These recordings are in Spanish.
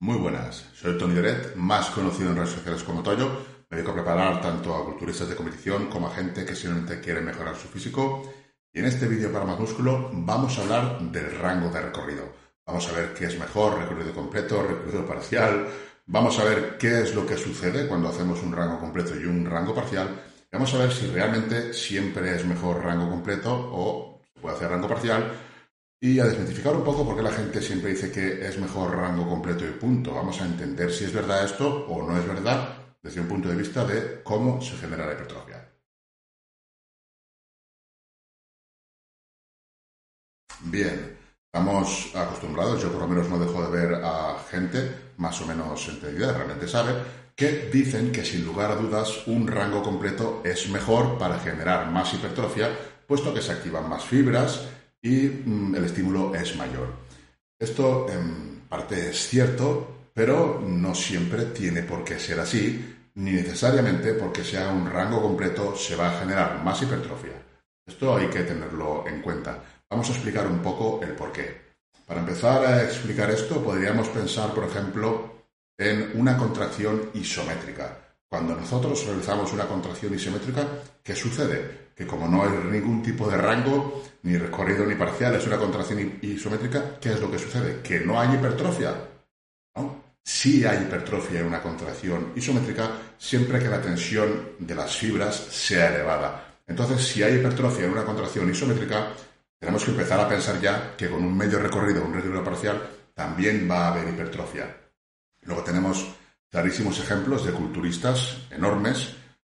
Muy buenas, soy Tony Doret, más conocido en redes sociales como Toño. Me dedico a preparar tanto a culturistas de competición como a gente que simplemente quiere mejorar su físico. Y en este vídeo para más músculo vamos a hablar del rango de recorrido. Vamos a ver qué es mejor, recorrido completo, recorrido parcial. Vamos a ver qué es lo que sucede cuando hacemos un rango completo y un rango parcial. Y vamos a ver si realmente siempre es mejor rango completo o se puede hacer rango parcial. Y a desmitificar un poco porque la gente siempre dice que es mejor rango completo y punto. Vamos a entender si es verdad esto o no es verdad desde un punto de vista de cómo se genera la hipertrofia. Bien, estamos acostumbrados, yo por lo menos no dejo de ver a gente más o menos entendida, realmente sabe, que dicen que sin lugar a dudas un rango completo es mejor para generar más hipertrofia, puesto que se activan más fibras y el estímulo es mayor. Esto en parte es cierto, pero no siempre tiene por qué ser así, ni necesariamente porque se haga un rango completo se va a generar más hipertrofia. Esto hay que tenerlo en cuenta. Vamos a explicar un poco el porqué. Para empezar a explicar esto, podríamos pensar, por ejemplo, en una contracción isométrica. Cuando nosotros realizamos una contracción isométrica, ¿qué sucede? Que como no hay ningún tipo de rango, ni recorrido ni parcial, es una contracción isométrica, ¿qué es lo que sucede? ¿Que no hay hipertrofia? ¿No? Sí hay hipertrofia en una contracción isométrica siempre que la tensión de las fibras sea elevada. Entonces, si hay hipertrofia en una contracción isométrica, tenemos que empezar a pensar ya que con un medio recorrido, un recorrido parcial, también va a haber hipertrofia. Luego tenemos clarísimos ejemplos de culturistas enormes,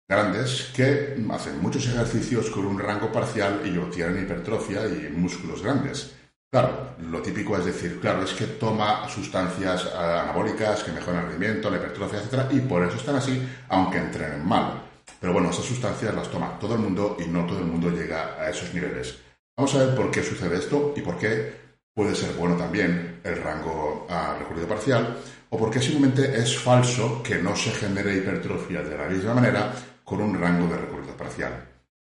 grandes, que hacen muchos ejercicios con un rango parcial y obtienen hipertrofia y músculos grandes. Claro, lo típico es decir, claro, es que toma sustancias anabólicas que mejoran el rendimiento, la hipertrofia, etc. Y por eso están así, aunque entrenen mal. Pero bueno, esas sustancias las toma todo el mundo y no todo el mundo llega a esos niveles. Vamos a ver por qué sucede esto y por qué puede ser bueno también el rango recorrido parcial, o porque simplemente es falso que no se genere hipertrofia de la misma manera con un rango de recorrido parcial.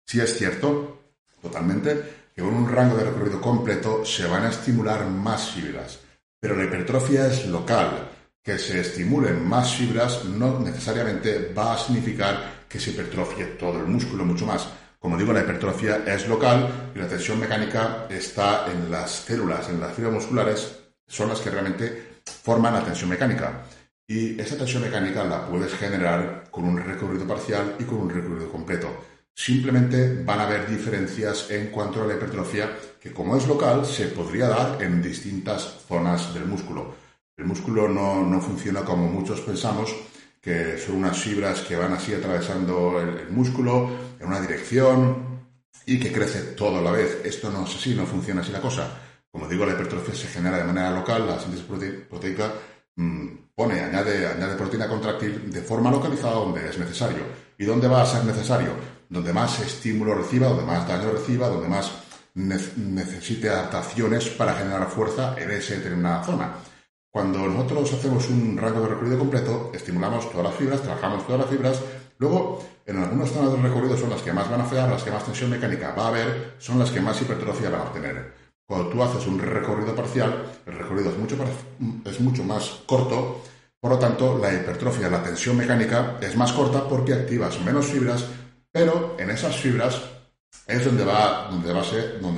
Sí es cierto, totalmente, que con un rango de recorrido completo se van a estimular más fibras, pero la hipertrofia es local. Que se estimulen más fibras no necesariamente va a significar que se hipertrofie todo el músculo, mucho más. Como digo, la hipertrofia es local y la tensión mecánica está en las células, en las fibras musculares, son las que realmente forman la tensión mecánica, y esa tensión mecánica la puedes generar con un recorrido parcial y con un recorrido completo. Simplemente van a haber diferencias en cuanto a la hipertrofia que, como es local, se podría dar en distintas zonas del músculo. El músculo no funciona como muchos pensamos, que son unas fibras que van así atravesando el músculo en una dirección y que crece todo a la vez. Esto no es así, no funciona así la cosa. Como digo, la hipertrofia se genera de manera local, la síntesis proteica añade proteína contractil de forma localizada donde es necesario. ¿Y dónde va a ser necesario? Donde más estímulo reciba, donde más daño reciba, donde más necesite adaptaciones para generar fuerza en esa determinada zona. Cuando nosotros hacemos un rango de recorrido completo, estimulamos todas las fibras, trabajamos todas las fibras. Luego, en algunas zonas del recorrido son las que más van a fallar, las que más tensión mecánica va a haber, son las que más hipertrofia van a obtener. Cuando tú haces un recorrido parcial, el recorrido es mucho más corto, por lo tanto la hipertrofia, la tensión mecánica es más corta porque activas menos fibras, pero en esas fibras es donde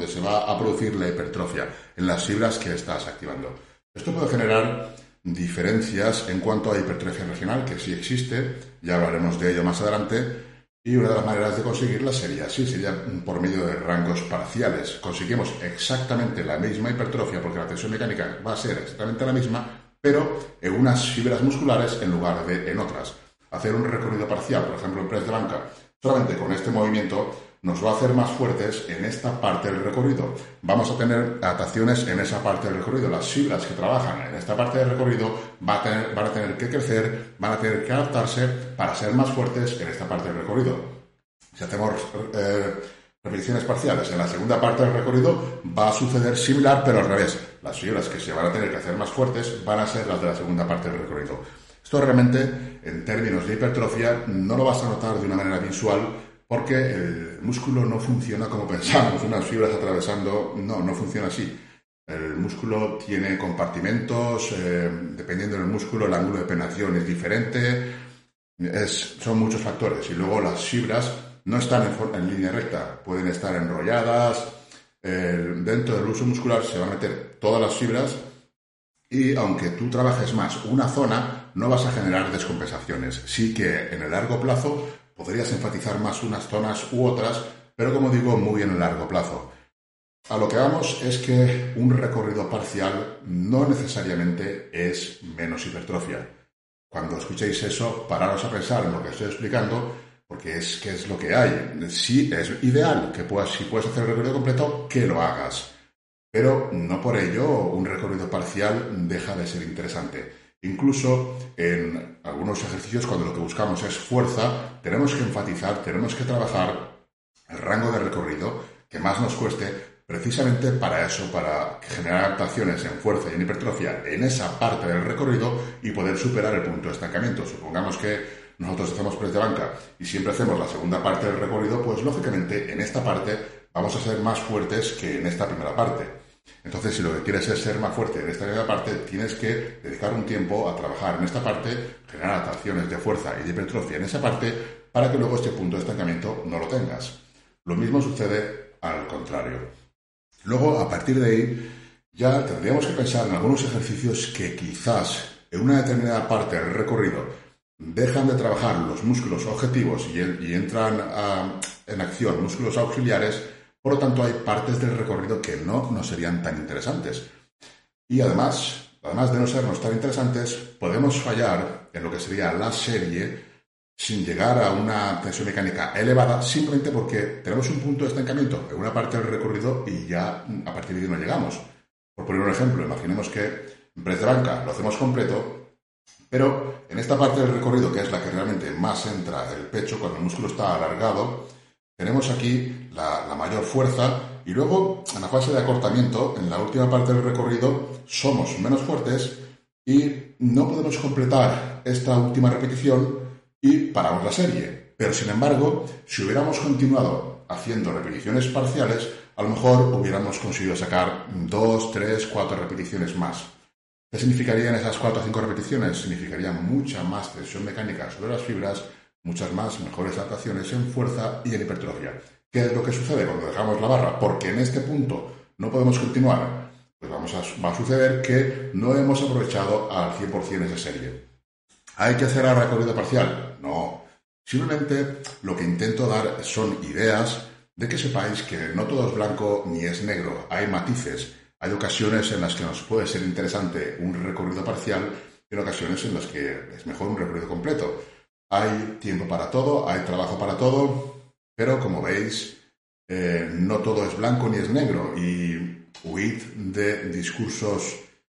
se va a producir la hipertrofia, en las fibras que estás activando. Esto puede generar diferencias en cuanto a hipertrofia regional, que sí existe, ya hablaremos de ello más adelante. Y una de las maneras de conseguirla sería así, sería por medio de rangos parciales. Conseguimos exactamente la misma hipertrofia porque la tensión mecánica va a ser exactamente la misma, pero en unas fibras musculares en lugar de en otras. Hacer un recorrido parcial, por ejemplo en press de banca, solamente con este movimiento nos va a hacer más fuertes en esta parte del recorrido. Vamos a tener adaptaciones en esa parte del recorrido. Las fibras que trabajan en esta parte del recorrido van a tener que crecer, van a tener que adaptarse para ser más fuertes en esta parte del recorrido. Si hacemos repeticiones parciales en la segunda parte del recorrido, va a suceder similar, pero al revés. Las fibras que se van a tener que hacer más fuertes van a ser las de la segunda parte del recorrido. Esto realmente, en términos de hipertrofia, no lo vas a notar de una manera visual, porque el músculo no funciona como pensamos, unas fibras atravesando, no funciona así. El músculo tiene compartimentos, dependiendo del músculo el ángulo de penetración es diferente, son muchos factores. Y luego las fibras no están en línea recta, pueden estar enrolladas. Dentro del uso muscular se van a meter todas las fibras y aunque tú trabajes más una zona, no vas a generar descompensaciones. Sí que en el largo plazo podrías enfatizar más unas zonas u otras, pero como digo, muy en el largo plazo. A lo que vamos es que un recorrido parcial no necesariamente es menos hipertrofia. Cuando escuchéis eso, pararos a pensar en lo que estoy explicando, porque es que es lo que hay. Sí, es ideal que si puedes hacer el recorrido completo, que lo hagas. Pero no por ello un recorrido parcial deja de ser interesante. Incluso en algunos ejercicios, cuando lo que buscamos es fuerza, tenemos que enfatizar, tenemos que trabajar el rango de recorrido que más nos cueste, precisamente para eso, para generar adaptaciones en fuerza y en hipertrofia en esa parte del recorrido y poder superar el punto de estancamiento. Supongamos que nosotros hacemos press de banca y siempre hacemos la segunda parte del recorrido, pues lógicamente en esta parte vamos a ser más fuertes que en esta primera parte. Entonces, si lo que quieres es ser más fuerte en esta primera parte, tienes que dedicar un tiempo a trabajar en esta parte, generar adaptaciones de fuerza y de hipertrofia en esa parte, para que luego este punto de estancamiento no lo tengas. Lo mismo sucede al contrario. Luego, a partir de ahí, ya tendríamos que pensar en algunos ejercicios que quizás en una determinada parte del recorrido dejan de trabajar los músculos objetivos y entran en acción músculos auxiliares. Por lo tanto, hay partes del recorrido que no serían tan interesantes. Y además de no sernos tan interesantes, podemos fallar en lo que sería la serie sin llegar a una tensión mecánica elevada, simplemente porque tenemos un punto de estancamiento en una parte del recorrido y ya a partir de ahí no llegamos. Por poner un ejemplo, imaginemos que en press de banca lo hacemos completo, pero en esta parte del recorrido, que es la que realmente más entra el pecho, cuando el músculo está alargado, tenemos aquí la mayor fuerza, y luego en la fase de acortamiento, en la última parte del recorrido, somos menos fuertes y no podemos completar esta última repetición y paramos la serie. Pero sin embargo, si hubiéramos continuado haciendo repeticiones parciales, a lo mejor hubiéramos conseguido sacar 2, 3, 4 repeticiones más. ¿Qué significarían esas 4 o 5 repeticiones? Significaría mucha más tensión mecánica sobre las fibras, muchas más mejores adaptaciones en fuerza y en hipertrofia. ¿Qué es lo que sucede cuando dejamos la barra? Porque en este punto no podemos continuar. Pues va a suceder que no hemos aprovechado al 100% esa serie. ¿Hay que hacer ahora recorrido parcial? No. Simplemente lo que intento dar son ideas de que sepáis que no todo es blanco ni es negro. Hay matices. Hay ocasiones en las que nos puede ser interesante un recorrido parcial y en ocasiones en las que es mejor un recorrido completo. Hay tiempo para todo, hay trabajo para todo, pero como veis, no todo es blanco ni es negro, y huid de discursos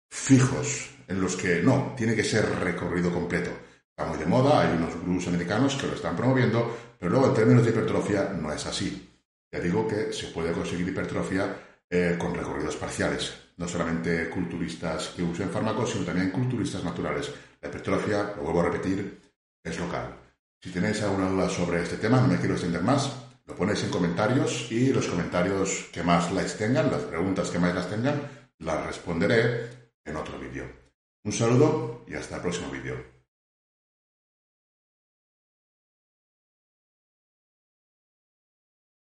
fijos en los que no, tiene que ser recorrido completo. Está muy de moda, hay unos gurús americanos que lo están promoviendo, pero luego en términos de hipertrofia no es así. Ya digo que se puede conseguir hipertrofia con recorridos parciales, no solamente culturistas que usen fármacos, sino también culturistas naturales. La hipertrofia, lo vuelvo a repetir, es local. Si tenéis alguna duda sobre este tema, no me quiero extender más, lo ponéis en comentarios, y los comentarios que más likes tengan, las preguntas que más las tengan, las responderé en otro vídeo. Un saludo y hasta el próximo vídeo.